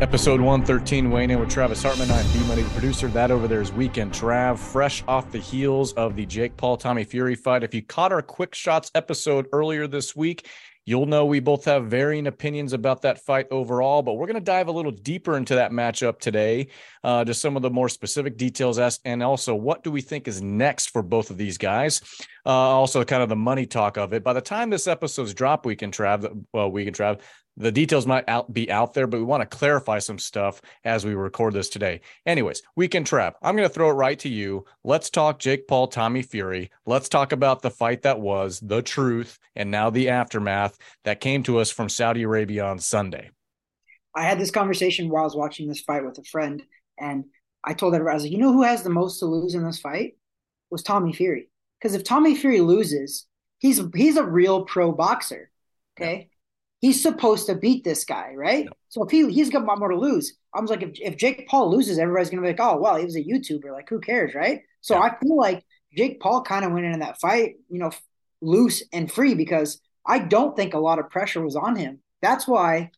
Episode 113, weighing in with Travis Hartman. I'm B-Money, the producer. That over there is Weekend Trav, fresh off the heels of the Jake Paul-Tommy Fury fight. If you caught our Quick Shots episode earlier this week, you'll know we both have varying opinions about that fight overall, but we're going to dive a little deeper into that matchup today, to some of the more specific details asked, and also what do we think is next for both of these guys. Also kind of the money talk of it. By the time this episode's dropped, Weekend Trav, the details might be out there, but we want to clarify some stuff as we record this today. Anyways, Weekend Trav, I'm going to throw it right to you. Let's talk Jake Paul, Tommy Fury. Let's talk about the fight that was, the truth, and now the aftermath that came to us from Saudi Arabia on Sunday. I had this conversation while I was watching this fight with a friend, and I told everybody, I was like, you know who has the most to lose in this fight? Was Tommy Fury. Because if Tommy Fury loses, he's a real pro boxer, okay? Yeah. He's supposed to beat this guy, right? Yeah. So if he's got a lot more to lose. I was like, if Jake Paul loses, everybody's going to be like, oh, well, he was a YouTuber. Like, who cares, right? So yeah. I feel like Jake Paul kind of went into that fight, loose and free, because I don't think a lot of pressure was on him. That's why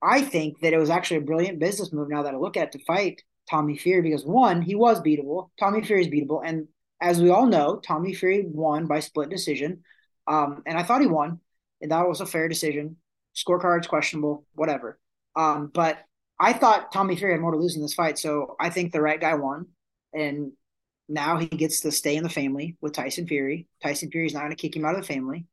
I think that it was actually a brilliant business move, now that I look at it, to fight Tommy Fury, because, one, he was beatable. Tommy Fury is beatable. And as we all know, Tommy Fury won by split decision. And I thought he won. And that was a fair decision. Scorecards questionable, whatever. But I thought Tommy Fury had more to lose in this fight, so I think the right guy won, and now he gets to stay in the family with Tyson Fury. Tyson Fury's not going to kick him out of the family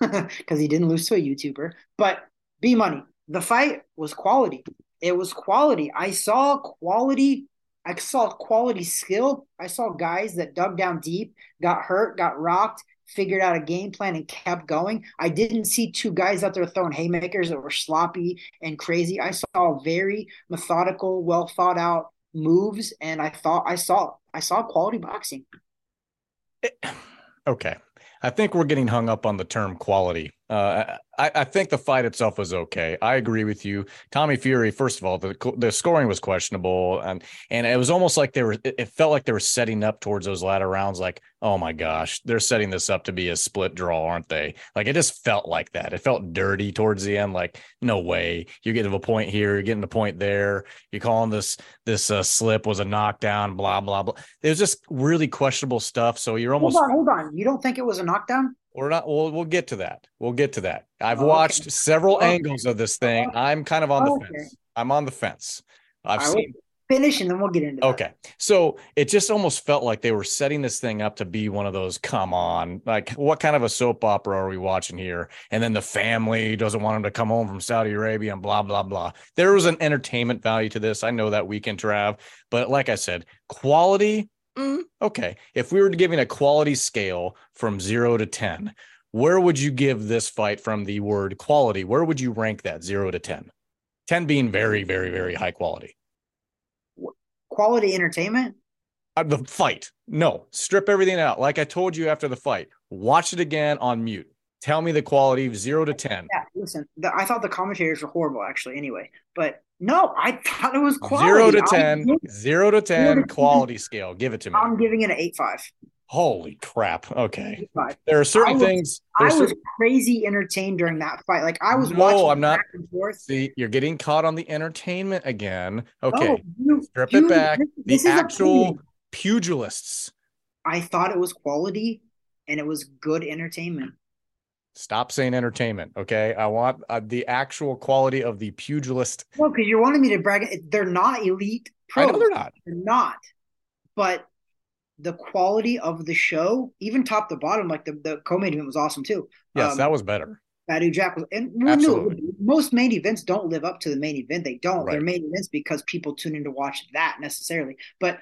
because he didn't lose to a YouTuber. But B-Money, the fight was quality. It was quality. I saw quality. I saw quality skill. I saw guys that dug down deep, got hurt, got rocked, figured out a game plan, and kept going. I didn't see two guys out there throwing haymakers that were sloppy and crazy. I saw very methodical, well thought out moves, and I saw quality boxing. Okay. I think we're getting hung up on the term quality. I think the fight itself was okay. I agree with you. Tommy Fury, first of all, the scoring was questionable, and it was almost like it felt like they were setting up towards those latter rounds. Like, oh my gosh, they're setting this up to be a split draw, aren't they? Like, it just felt like that. It felt dirty towards the end. Like, no way. You're getting a point here. You're getting a point there. You're calling this slip was a knockdown. Blah blah blah. It was just really questionable stuff. So you're almost hold on. You don't think it was a knockdown? We're not. We'll get to that. I've watched several angles of this thing. I'm kind of on the fence. Finish and then we'll get into it. Okay. So it just almost felt like they were setting this thing up to be one of those, come on, like, what kind of a soap opera are we watching here? And then the family doesn't want him to come home from Saudi Arabia and blah, blah, blah. There was an entertainment value to this. I know that, Weekend Trav, but like I said, quality. Okay. If we were giving a quality scale from 0 to 10, where would you give this fight from the word quality? Where would you rank that 0 to 10? 10 being very, very, very high quality. Quality entertainment? The fight. No, strip everything out. Like I told you after the fight, watch it again on mute. Tell me the quality of 0 to 10. Yeah, listen, I thought the commentators were horrible, actually, anyway. But no, I thought it was quality. 0 to 10 quality scale. Give it to me. I'm giving it an 8.5. Holy crap. Okay. There are certain things. I was crazy entertained during that fight. Like, I was watching. No, I'm not. Back and forth. See, you're getting caught on the entertainment again. Okay. Oh, strip it back. This the actual pugilists. I thought it was quality and it was good entertainment. Stop saying entertainment, okay? I want the actual quality of the pugilist. Well, because you wanted me to brag. They're not elite pros. I know they're not. They're not. But the quality of the show, even top to bottom, like the co-main event was awesome too. Yes, that was better. Badu Jack was, and we knew most main events don't live up to the main event. They don't. Right. They're main events because people tune in to watch that necessarily. But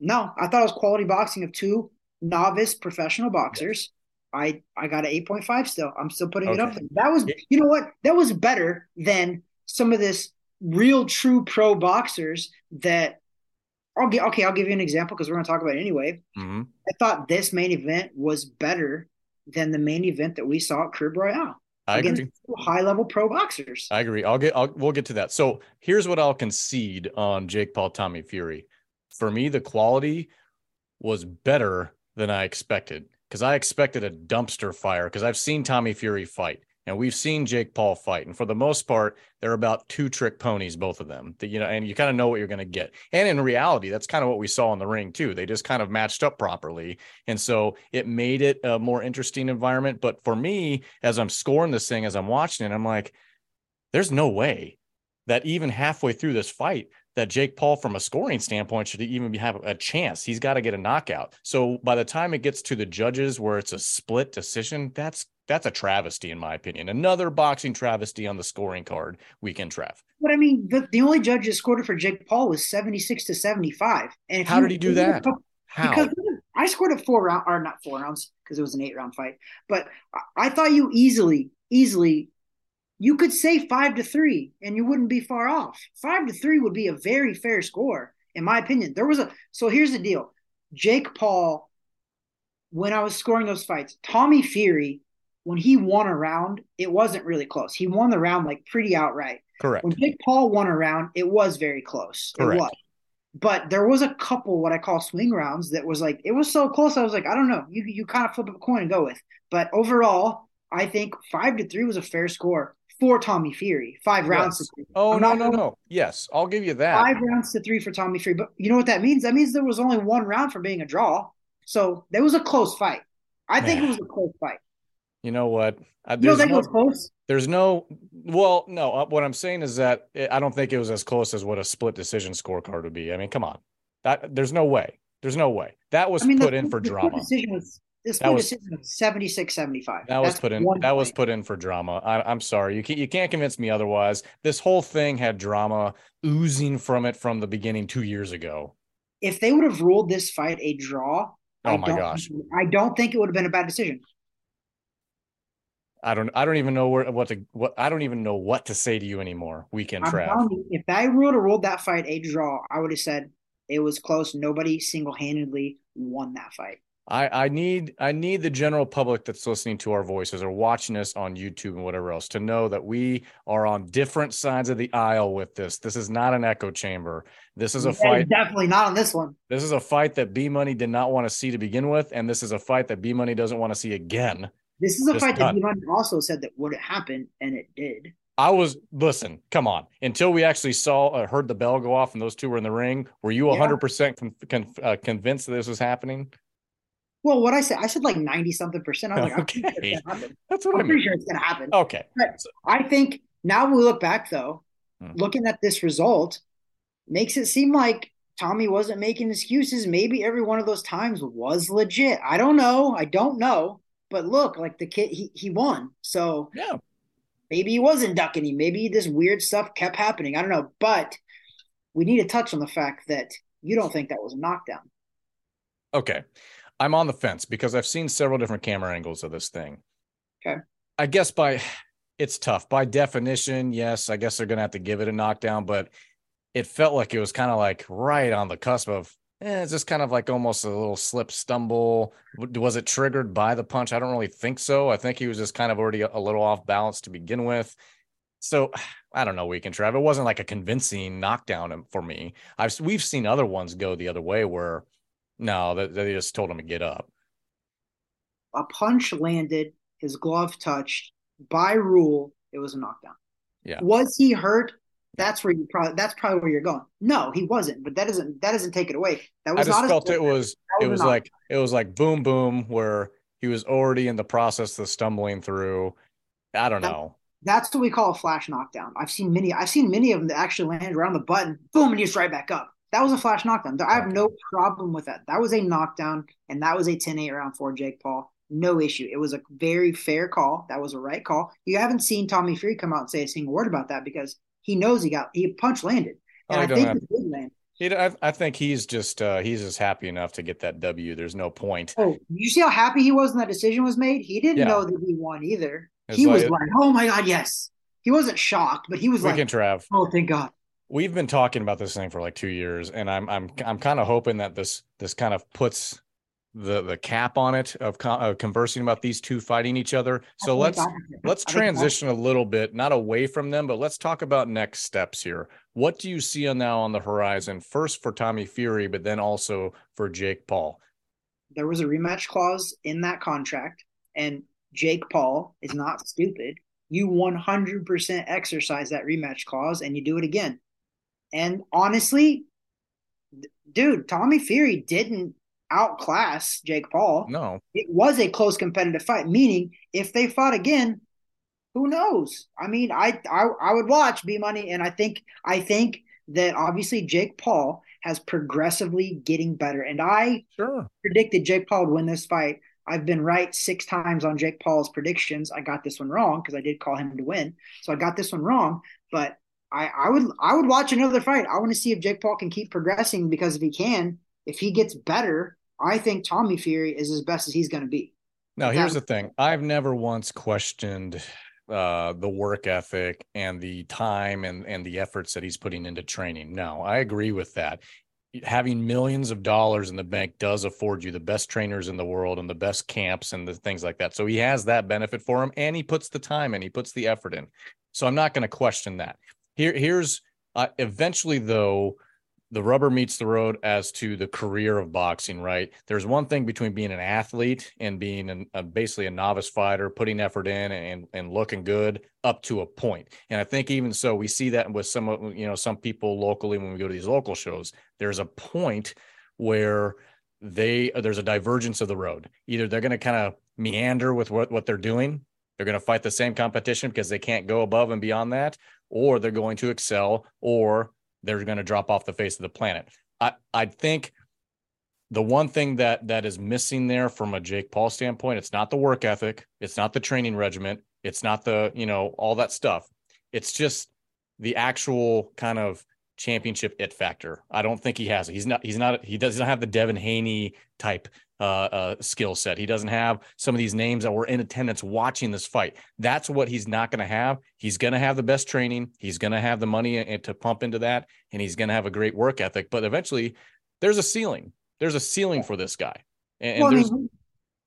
no, I thought it was quality boxing of two novice professional boxers. Yes. I got an 8.5 still. I'm still putting it up there. That was, you know what? That was better than some of this real true pro boxers that I'll give you an example because we're going to talk about it anyway. Mm-hmm. I thought this main event was better than the main event that we saw at Caribe Royale. I agree. High-level pro boxers. I agree. We'll get to that. So here's what I'll concede on Jake Paul, Tommy Fury. For me, the quality was better than I expected. Because I expected a dumpster fire, because I've seen Tommy Fury fight. And we've seen Jake Paul fight. And for the most part, they're about two trick ponies, both of them, that, you know, and you kind of know what you're going to get. And in reality, that's kind of what we saw in the ring too. They just kind of matched up properly. And so it made it a more interesting environment. But for me, as I'm scoring this thing, as I'm watching it, I'm like, there's no way that even halfway through this fight, that Jake Paul, from a scoring standpoint, should even have a chance. He's got to get a knockout. So by the time it gets to the judges where it's a split decision, that's a travesty, in my opinion. Another boxing travesty on the scoring card weekend, Trav. But I mean, the only judge that scored it for Jake Paul was 76 to 75. And how did he do that? How? Because I scored a 4 round, or not 4 rounds, because it was an 8 round fight. But I thought you easily, you could say 5-3 and you wouldn't be far off. 5-3 would be a very fair score, in my opinion. So here's the deal. Jake Paul, when I was scoring those fights, Tommy Fury, when he won a round, it wasn't really close. He won the round like pretty outright. Correct. When Jake Paul won a round, it was very close. Correct. It was. But there was a couple what I call swing rounds that was like, it was so close. I was like, I don't know. You kind of flip a coin and go with. But overall, I think 5-3 was a fair score. For Tommy Fury, 5 rounds to 3. Oh, no. Yes, I'll give you that. 5 rounds to 3 for Tommy Fury. But you know what that means? That means there was only 1 round from being a draw. So there was a close fight. I think it was a close fight. You know what? What I'm saying is that I don't think it was as close as what a split decision scorecard would be. I mean, come on. There's no way. That was put in for drama. This was 76-75. That was put in for drama. I'm sorry. You can't convince me otherwise. This whole thing had drama oozing from it from the beginning 2 years ago. If they would have ruled this fight a draw, I don't think it would have been a bad decision. I don't even know what to say to you anymore, weekend Trav. If I would have ruled that fight a draw, I would have said it was close. Nobody single-handedly won that fight. I need the general public that's listening to our voices or watching us on YouTube and whatever else to know that we are on different sides of the aisle with this. This is not an echo chamber. This is a fight. Definitely not on this one. This is a fight that B Money did not want to see to begin with. And this is a fight that B Money doesn't want to see again. This is a fight that B Money also said that wouldn't happen. And it did. Listen, come on. Until we actually heard the bell go off and those two were in the ring. Were you 100% convinced that this was happening? Well, what I said like 90-something%. I'm like, okay. I'm pretty sure it's going to happen. Okay. But I think now we look back, though, looking at this result, makes it seem like Tommy wasn't making excuses. Maybe every one of those times was legit. I don't know. But look, like the kid, he won. So maybe he wasn't ducking him. Maybe this weird stuff kept happening. I don't know. But we need to touch on the fact that you don't think that was a knockdown. Okay. I'm on the fence because I've seen several different camera angles of this thing. Okay. I guess it's tough. By definition, yes, I guess they're going to have to give it a knockdown, but it felt like it was kind of like right on the cusp of, it's just kind of like almost a little slip stumble. Was it triggered by the punch? I don't really think so. I think he was just kind of already a little off balance to begin with. So I don't know, weekend Trav. It wasn't like a convincing knockdown for me. We've seen other ones go the other way where, no, they just told him to get up. A punch landed, his glove touched. By rule, it was a knockdown. Yeah. Was he hurt? That's probably where you're going. No, he wasn't, but that doesn't take it away. I just felt it was like boom boom, where he was already in the process of stumbling through. I don't know. That's what we call a flash knockdown. I've seen many of them that actually land around the button, boom, and he's right back up. That was a flash knockdown. I have no problem with that. That was a knockdown, and that was a 10-8 round for Jake Paul. No issue. It was a very fair call. That was a right call. You haven't seen Tommy Fury come out and say a single word about that because he knows he punch landed. And I think he's just happy enough to get that W. There's no point. Oh, you see how happy he was when that decision was made? He didn't know that he won either. He was like, oh, my God, yes. He wasn't shocked, but he was oh, thank God. We've been talking about this thing for like 2 years, and I'm kind of hoping that this kind of puts the cap on it of conversing about these two fighting each other. So let's transition a little bit, not away from them, but let's talk about next steps here. What do you see now on the horizon? First for Tommy Fury, but then also for Jake Paul. There was a rematch clause in that contract, and Jake Paul is not stupid. you 100% exercise that rematch clause and you do it again. And honestly, dude, Tommy Fury didn't outclass Jake Paul. No. It was a close competitive fight, meaning if they fought again, who knows? I mean, I would watch B-Money, and I think that obviously Jake Paul has progressively getting better. And I predicted Jake Paul would win this fight. I've been right 6 times on Jake Paul's predictions. I got this one wrong because I did call him to win. So I got this one wrong, but I would watch another fight. I want to see if Jake Paul can keep progressing, because if he can, if he gets better, I think Tommy Fury is as best as he's going to be. Now, here's the thing. I've never once questioned the work ethic and the time and the efforts that he's putting into training. No, I agree with that. Having millions of dollars in the bank does afford you the best trainers in the world and the best camps and the things like that. So he has that benefit for him, and he puts the time in, he puts the effort in. So I'm not going to question that. Here's eventually, though, the rubber meets the road as to the career of boxing, right? There's one thing between being an athlete and being basically a novice fighter, putting effort in and looking good up to a point. And I think even so, we see that with some people locally, when we go to these local shows, there's a point where there's a divergence of the road. Either they're going to kind of meander with what they're doing. They're going to fight the same competition because they can't go above and beyond that, or they're going to excel, or they're going to drop off the face of the planet. I think the one thing that is missing there from a Jake Paul standpoint, it's not the work ethic. It's not the training regimen. It's not the, all that stuff. It's just the actual kind of championship it factor. I don't think he has it. He doesn't have the Devin Haney type skill set. He doesn't have some of these names that were in attendance watching this fight. That's what he's not going to have. He's going to have the best training. He's going to have the money to pump into that. And he's going to have a great work ethic, but eventually there's a ceiling. There's a ceiling for this guy. And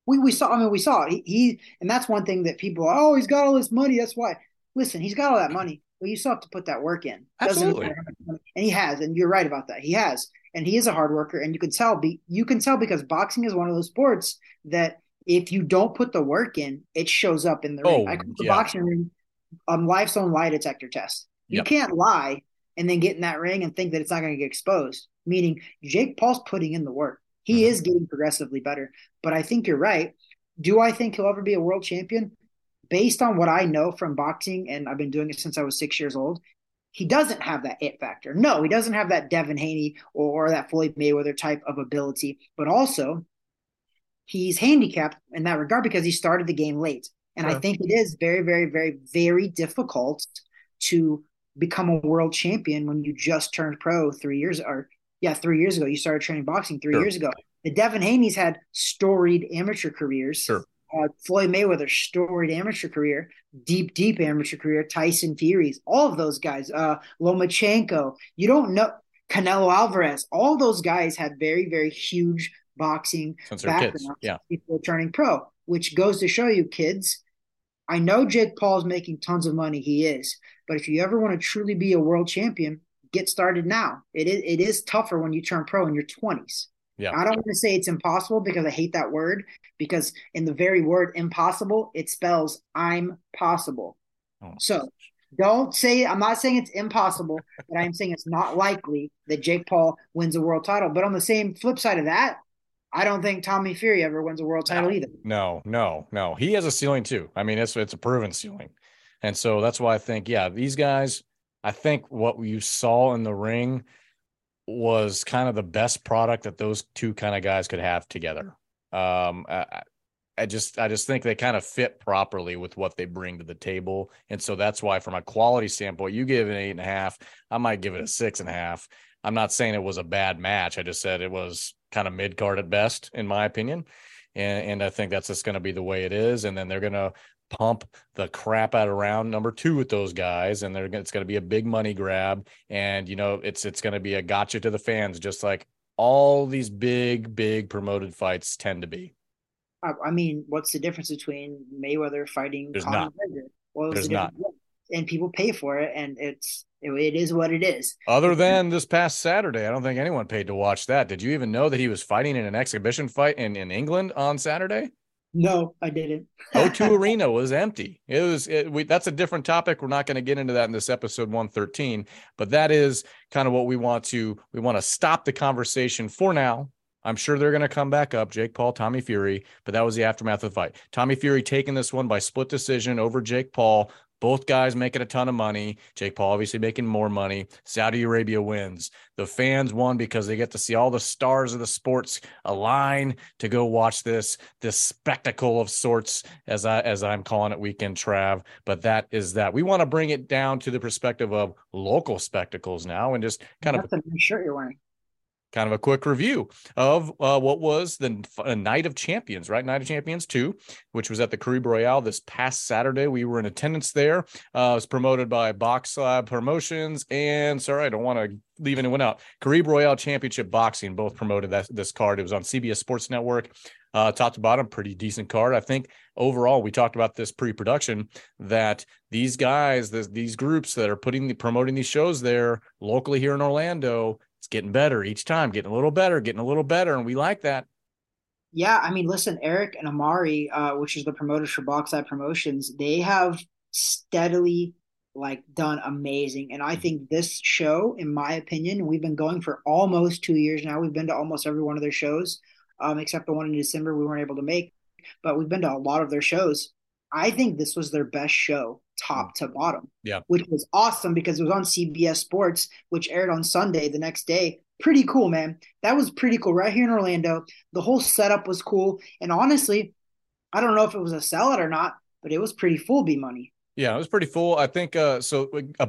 we saw it. He, and that's one thing that people, he's got all this money. That's why. Listen, he's got all that money. Well, you still have to put that work in. Absolutely. And he has, and you're right about that. He has, and he is a hard worker, and you can tell because boxing is one of those sports that if you don't put the work in, it shows up in the ring. I call the boxing ring life's own lie detector test. You can't lie and then get in that ring and think that it's not going to get exposed, meaning Jake Paul's putting in the work. He is getting progressively better, but I think you're right. Do I think he'll ever be a world champion? Based on what I know from boxing, and I've been doing it since I was 6 years old, he doesn't have that it factor. No, he doesn't have that Devin Haney or that Floyd Mayweather type of ability, but also he's handicapped in that regard because he started the game late. And I think it is very, very, very, very difficult to become a world champion when you just turned pro 3 years ago. You started training boxing 3 years ago. The Devin Haney's had storied amateur careers. Sure. Floyd Mayweather's storied amateur career, deep amateur career, Tyson Fury's, all of those guys, Lomachenko, you don't know, Canelo Alvarez, all those guys had very, very huge boxing backgrounds before turning pro, which goes to show you, kids, I know Jake Paul's making tons of money, he is, but if you ever want to truly be a world champion, get started now. It is tougher when you turn pro in your 20s. Yeah. I don't want to say it's impossible because I hate that word, because in the very word impossible, it spells I'm possible. Oh. So I'm not saying it's impossible, but I'm saying it's not likely that Jake Paul wins a world title. But on the same flip side of that, I don't think Tommy Fury ever wins a world title either. No. He has a ceiling too. I mean, it's a proven ceiling. And so that's why I think, these guys, I think what you saw in the ring was kind of the best product that those two kind of guys could have together. I just think they kind of fit properly with what they bring to the table. And so that's why from a quality standpoint, you give it an 8.5, I might give it a 6.5. I'm not saying it was a bad match. I just said it was kind of mid-card at best, in my opinion. And I think that's just going to be the way it is. And then they're going to pump the crap out of round number 2 with those guys, and it's going to be a big money grab, and it's going to be a gotcha to the fans, just like all these big promoted fights tend to be. I mean, what's the difference between Mayweather fighting Conor McGregor? Well, there's not, and people pay for it, and it is what it is. Other than this past Saturday, I don't think anyone paid to watch that. Did you even know that he was fighting in an exhibition fight in England on Saturday? No, I didn't. O2 Arena was empty. That's a different topic. We're not going to get into that in this episode 113, but that is kind of what we want to stop the conversation for now. I'm sure they're going to come back up, Jake Paul, Tommy Fury, but that was the aftermath of the fight. Tommy Fury taking this one by split decision over Jake Paul. Both guys making a ton of money. Jake Paul obviously making more money. Saudi Arabia wins. The fans won because they get to see all the stars of the sports align to go watch this spectacle of sorts, as I'm calling it, Weekend Trav. But that is that. We want to bring it down to the perspective of local spectacles now, and just kind of a shirt you're wearing. Kind of a quick review of what was the Night of Champions, right? Night of Champions 2, which was at the Caribe Royale this past Saturday. We were in attendance there. It was promoted by Box Lab Promotions. And sorry, I don't want to leave anyone out. Caribe Royale Championship Boxing both promoted this card. It was on CBS Sports Network. Top to bottom, pretty decent card. I think overall, we talked about this pre-production, that these guys, these groups that are promoting these shows there locally here in Orlando, it's getting better each time, getting a little better. And we like that. Yeah. I mean, listen, Eric and Amari, which is the promoters for Box Lab Promotions, they have steadily done amazing. And I think this show, in my opinion, we've been going for almost 2 years now. We've been to almost every one of their shows, except the one in December we weren't able to make, but we've been to a lot of their shows. I think this was their best show, top to bottom, which was awesome because it was on CBS Sports, which aired on Sunday the next day. Pretty cool, man. That was pretty cool right here in Orlando. The whole setup was cool. And honestly, I don't know if it was a sellout or not, but it was pretty full, B-Money. Yeah, it was pretty full. I think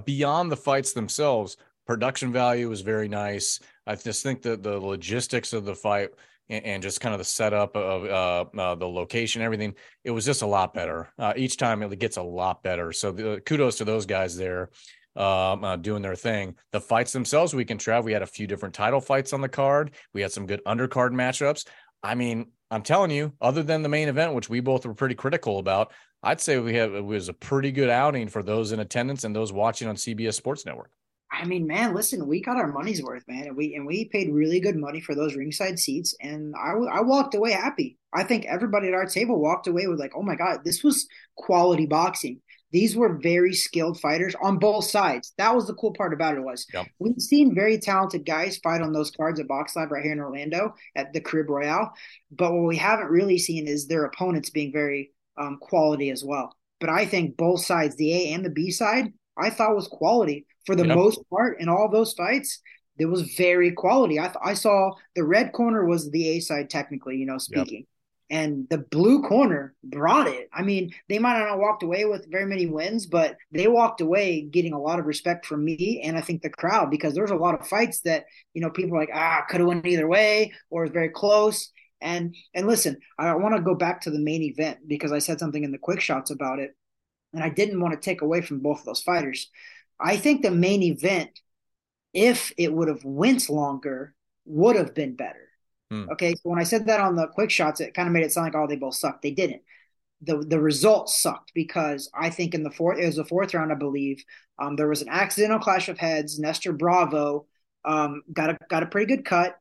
beyond the fights themselves, production value was very nice. I just think that the logistics of the fight and just kind of the setup of the location, everything, it was just a lot better. Each time it gets a lot better. So kudos to those guys there doing their thing. The fights themselves, we can travel. We had a few different title fights on the card. We had some good undercard matchups. I mean, I'm telling you, other than the main event, which we both were pretty critical about, I'd say it was a pretty good outing for those in attendance and those watching on CBS Sports Network. I mean, man, listen, we got our money's worth, man. And we paid really good money for those ringside seats. And I walked away happy. I think everybody at our table walked away with oh, my God, this was quality boxing. These were very skilled fighters on both sides. That was the cool part about it was we've seen very talented guys fight on those cards at Box Lab right here in Orlando at the Caribe Royale. But what we haven't really seen is their opponents being very quality as well. But I think both sides, the A and the B side, I thought was quality. For the most part, in all those fights, there was very quality. I saw the red corner was the A side, technically, speaking. Yep. And the blue corner brought it. I mean, they might not have walked away with very many wins, but they walked away getting a lot of respect from me and I think the crowd, because there's a lot of fights that, people are could have went either way or very close. And listen, I want to go back to the main event because I said something in the quick shots about it, and I didn't want to take away from both of those fighters. I think the main event, if it would have went longer, would have been better. Okay, so when I said that on the quick shots, it kind of made it sound they both sucked. They didn't. The result sucked because I think it was the fourth round, I believe, there was an accidental clash of heads. Nestor Bravo got a pretty good cut,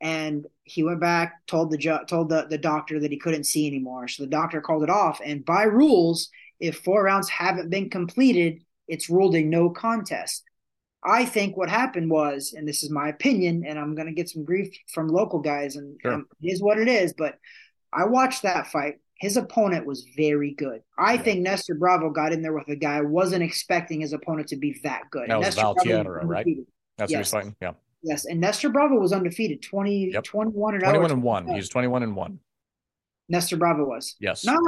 and he went back, told the doctor that he couldn't see anymore. So the doctor called it off, and by rules, if 4 rounds haven't been completed, it's ruled a no contest. I think what happened was, and this is my opinion, and I'm going to get some grief from local guys, and sure, it is what it is, but I watched that fight. His opponent was very good. I think Nestor Bravo got in there with a guy wasn't expecting his opponent to be that good. That was Valtierra, right? That's what he's fighting, yeah. Yes, and Nestor Bravo was undefeated, 21-1. He was 21-1. Nestor Bravo was. Yes. No,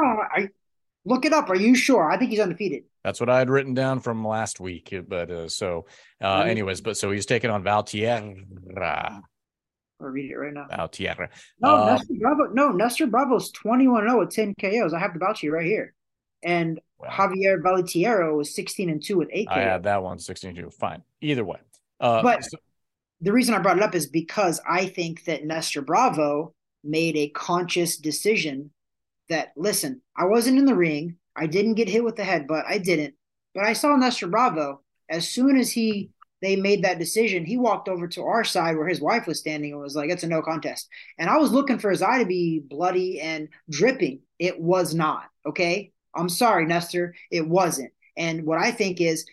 look it up. Are you sure? I think he's undefeated. That's what I had written down from last week. But so he's taking on Valtierra. I'll read it right now. Valtierra. No, Nestor Bravo's 21-0 with 10 KOs. I have the Valtierra right here. And Javier Valtierra was 16-2 with 8 KOs. I had that one, 16-2. Fine. Either way. But the reason I brought it up is because I think that Nestor Bravo made a conscious decision that, listen, I wasn't in the ring. I didn't get hit with the headbutt. I didn't. But I saw Nestor Bravo. As soon as they made that decision, he walked over to our side where his wife was standing and was like, it's a no contest. And I was looking for his eye to be bloody and dripping. It was not, okay? I'm sorry, Nestor, it wasn't. And what I think is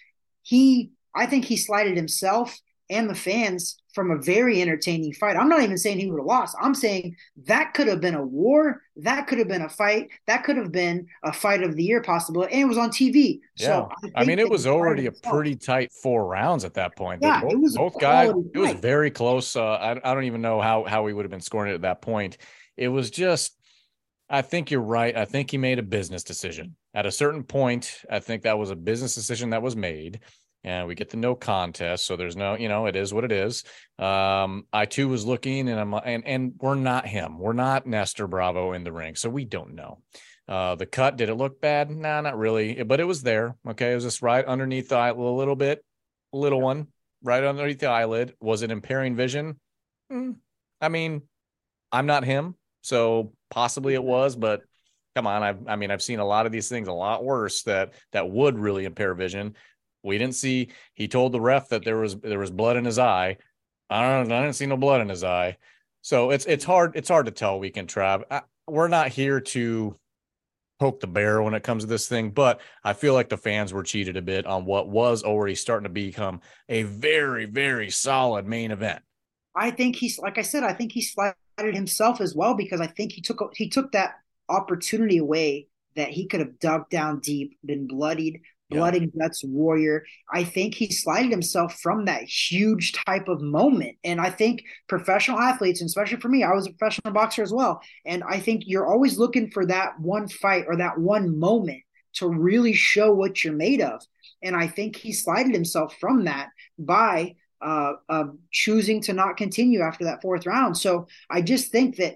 I think he slighted himself and the fans from a very entertaining fight. I'm not even saying he would have lost. I'm saying that could have been a war. That could have been a fight. That could have been a fight of the year possible. And it was on TV. Yeah. So I mean, it was already a pretty tight 4 rounds at that point. Yeah, both guys, it was very close. I don't even know how we would have been scoring it at that point. It was just, I think you're right. I think he made a business decision. At a certain point, I think that was a business decision that was made. And we get the no contest, so there's no, it is what it is. I too was looking, and I'm, and we're not him. We're not Nestor Bravo in the ring, so we don't know. The cut, did it look bad? Nah, not really, but it was there. Okay, it was just right underneath the eye, a little one, right underneath the eyelid. Was it impairing vision? I mean, I'm not him, so possibly it was, but come on, I've seen a lot of these things a lot worse that would really impair vision. We didn't see. He told the ref that there was blood in his eye. I didn't see no blood in his eye. So it's hard to tell. We can try. We're not here to poke the bear when it comes to this thing, but I feel like the fans were cheated a bit on what was already starting to become a very, very solid main event. I think he's, like I said, I think he slighted himself as well, because I think he took that opportunity away that he could have dug down deep, been bloodied. Blood and guts warrior. I think he slighted himself from that huge type of moment. And I think professional athletes, and especially for me, I was a professional boxer as well. And I think you're always looking for that one fight or that one moment to really show what you're made of. And I think he slighted himself from that by choosing to not continue after that 4th round. So I just think that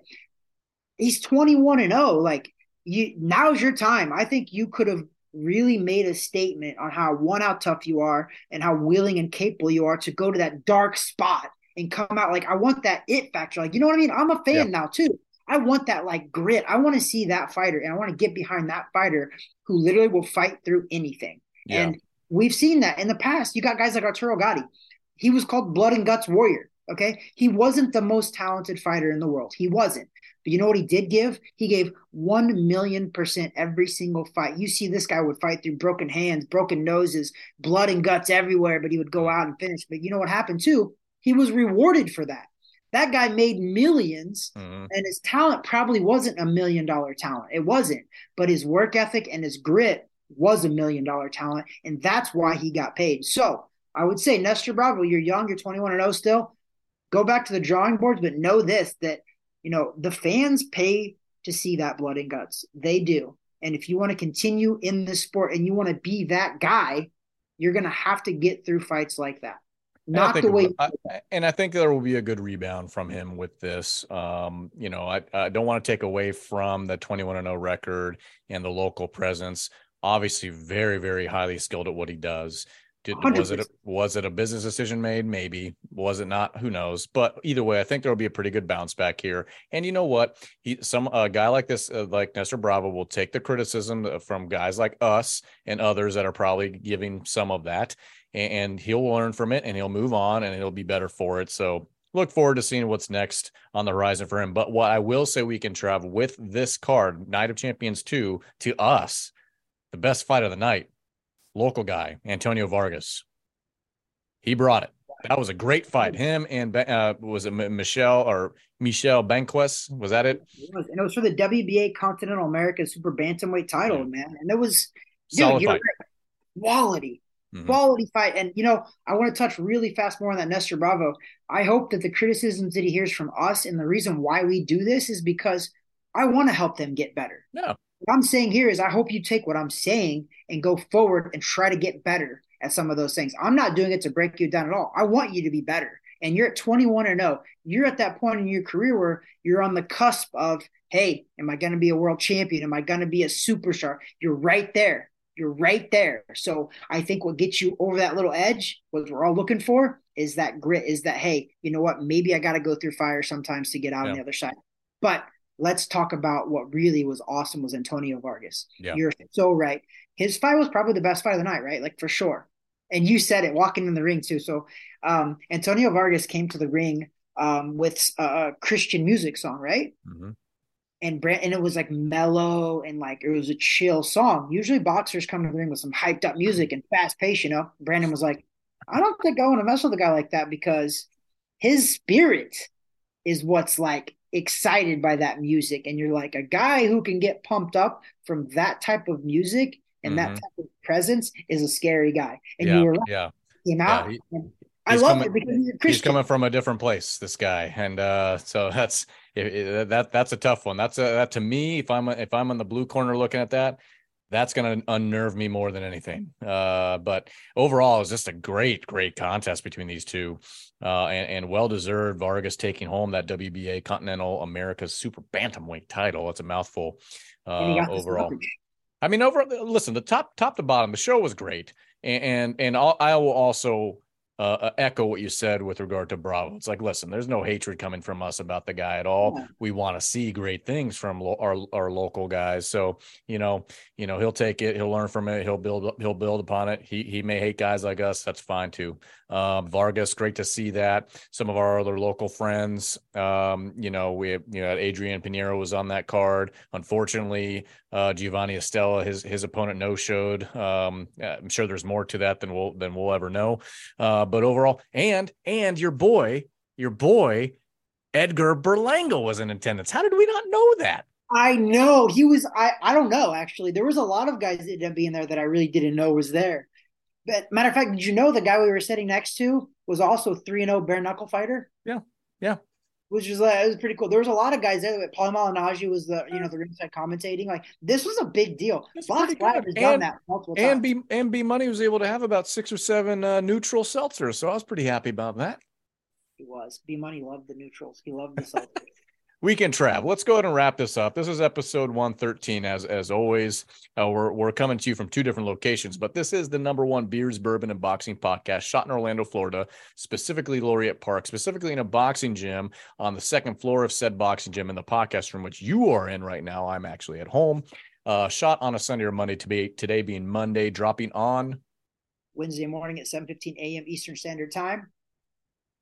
he's 21-0. Like, now's your time. I think you could have really made a statement on how tough you are and how willing and capable you are to go to that dark spot and come out. Like, I want that it factor. Like, you know what I mean? I'm a fan now too. I want that like grit. I want to see that fighter, and I want to get behind that fighter who literally will fight through anything. Yeah. And we've seen that in the past. You got guys like Arturo Gatti. He was called Blood and Guts Warrior. Okay. He wasn't the most talented fighter in the world. He wasn't. But you know what he did give? He gave 1,000,000% every single fight. You see, this guy would fight through broken hands, broken noses, blood and guts everywhere, but he would go out and finish. But you know what happened too? He was rewarded for that. That guy made millions, and his talent probably wasn't $1 million talent. It wasn't. But his work ethic and his grit was $1 million talent, and that's why he got paid. So I would say, Nestor Bravo, you're young, you're 21-0 still. Go back to the drawing boards, but know this, that the fans pay to see that blood and guts. They do. And if you want to continue in this sport and you want to be that guy, you're going to have to get through fights like that. Not the way. And I think there will be a good rebound from him with this. I don't want to take away from the 21-0 record and the local presence. Obviously, very, very highly skilled at what he does. Was it a business decision made? Maybe. Was it not? Who knows? But either way, I think there will be a pretty good bounce back here. And you know what? A guy like this, like Nestor Bravo, will take the criticism from guys like us and others that are probably giving some of that. And he'll learn from it, and he'll move on, and he'll be better for it. So look forward to seeing what's next on the horizon for him. But what I will say we can travel with this card, Night of Champions 2, to us, the best fight of the night. Local guy, Antonio Vargas. He brought it. That was a great fight. Him and was it Michelle Benques? Was that it? It was. And it was for the WBA Continental America Super Bantamweight title, man. And it was solid fight. Quality fight. And, I want to touch really fast more on that Nestor Bravo. I hope that the criticisms that he hears from us, and the reason why we do this, is because I want to help them get better. Yeah. What I'm saying here is I hope you take what I'm saying and go forward and try to get better at some of those things. I'm not doing it to break you down at all. I want you to be better. And you're at 21-0. You're at that point in your career where you're on the cusp of, hey, am I going to be a world champion? Am I going to be a superstar? You're right there. You're right there. So I think what gets you over that little edge, what we're all looking for, is that grit, is that, hey, you know what? Maybe I got to go through fire sometimes to get out on the other side. But let's talk about what really was awesome was Antonio Vargas. Yeah. You're so right. His fight was probably the best fight of the night, right? Like, for sure. And you said it, walking in the ring too. So Antonio Vargas came to the ring with a Christian music song, right? Mm-hmm. And it was like mellow and like it was a chill song. Usually boxers come to the ring with some hyped up music and fast pace, you know. Brandon was like, I don't think I want to mess with a guy like that because his spirit is what's like excited by that music. And you're like, a guy who can get pumped up from that type of music and that type of presence is a scary guy. And you were like, he came out. I love it because he's a Christian. He's coming from a different place, this guy, and so that's a tough one. That to me, if I'm in the blue corner looking at that, that's going to unnerve me more than anything. But overall, it was just a great contest between these two, and well deserved. Vargas taking home that WBA Continental America's Super Bantamweight title. It's a mouthful. Overall, I mean, listen, the top to bottom, the show was great, and I will also. Echo what you said with regard to Bravo. It's like, listen, there's no hatred coming from us about the guy at all. Yeah. We want to see great things from our local guys. So, you know, he'll take it, he'll learn from it, he'll build upon it. He may hate guys like us. That's fine too. Vargas, great to see that. Some of our other local friends, we Adrian Pineiro was on that card. Unfortunately, Giovanni Estella, his opponent no-showed. I'm sure there's more to that than we'll ever know. But overall, and your boy, Edgar Berlanga was in attendance. How did we not know that? I know he was. I don't know, actually. There was a lot of guys that ended up being there that I really didn't know was there. But matter of fact, did you know the guy we were sitting next to was also 3-0 bare knuckle fighter? Yeah. Which was it was pretty cool. There was a lot of guys there. Like Paulie Malignaggi was the ringside commentating. Like this was a big deal. Box Lab has done that multiple times. And B Money was able to have about 6 or 7 Nütrl seltzers, so I was pretty happy about that. He was. B Money loved the Nütrls. He loved the seltzers. Weekend Trav. Let's go ahead and wrap this up. This is episode 113. As always, we're coming to you from 2 different locations, but this is the #1 beers, bourbon, and boxing podcast shot in Orlando, Florida, specifically Laureate Park, specifically in a boxing gym on the second floor of said boxing gym in the podcast room, which you are in right now. I'm actually at home. Shot on a Sunday or Monday today being Monday, dropping on Wednesday morning at 7:15 a.m. Eastern Standard Time.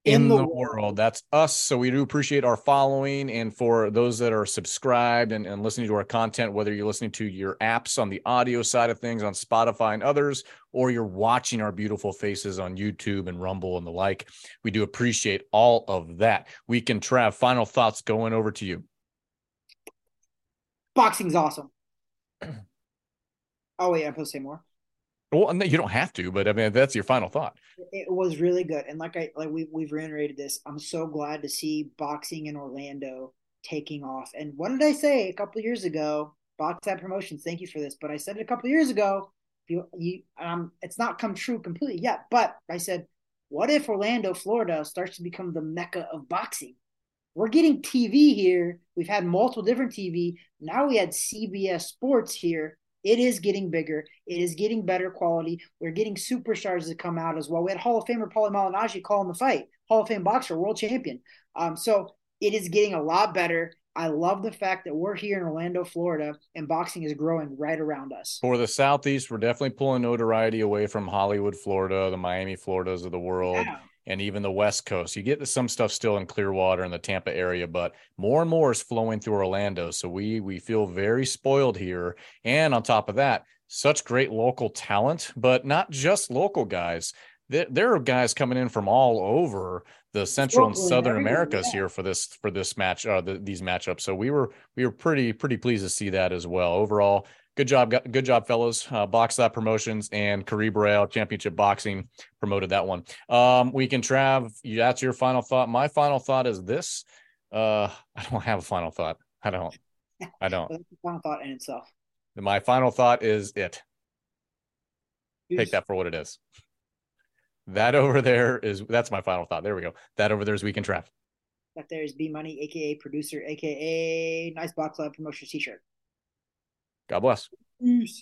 In the world. That's us. So we do appreciate our following. And for those that are subscribed and listening to our content, whether you're listening to your apps on the audio side of things on Spotify and others, or you're watching our beautiful faces on YouTube and Rumble and the like, we do appreciate all of that. We can Trav, final thoughts going over to you. Boxing's awesome. Oh, wait, I'm supposed to say more. Well, no, you don't have to, but I mean, that's your final thought. It was really good. And we've reiterated this. I'm so glad to see boxing in Orlando taking off. And what did I say a couple of years ago? Box Lab Promotions, thank you for this. But I said it a couple of years ago. It's not come true completely yet. But I said, what if Orlando, Florida starts to become the mecca of boxing? We're getting TV here. We've had multiple different TV. Now we had CBS Sports here. It is getting bigger. It is getting better quality. We're getting superstars to come out as well. We had Hall of Famer Paulie Malignaggi calling the fight. Hall of Fame boxer, world champion. So it is getting a lot better. I love the fact that we're here in Orlando, Florida, and boxing is growing right around us. For the Southeast, we're definitely pulling notoriety away from Hollywood, Florida, the Miami, Floridas of the world. Yeah. And even the West Coast. You get some stuff still in Clearwater and the Tampa area, but more and more is flowing through Orlando. So we feel very spoiled here. And on top of that, such great local talent, but not just local guys. There are guys coming in from all over the Central and Southern Americas here for this match, these matchups. So we were pretty pleased to see that as well. Overall, Good job, fellas. Box Lab Promotions and Caribe Royale Championship Boxing promoted that one. Weekend Trav, that's your final thought. My final thought is this. I don't have a final thought. I don't. That's a final thought in itself. My final thought is it. Take that for what it is. That over there is, that's my final thought. There we go. That over there is Weekend Trav. That there is B Money, a.k.a. producer, a.k.a. nice Box Lab Promotions t-shirt. God bless. Peace.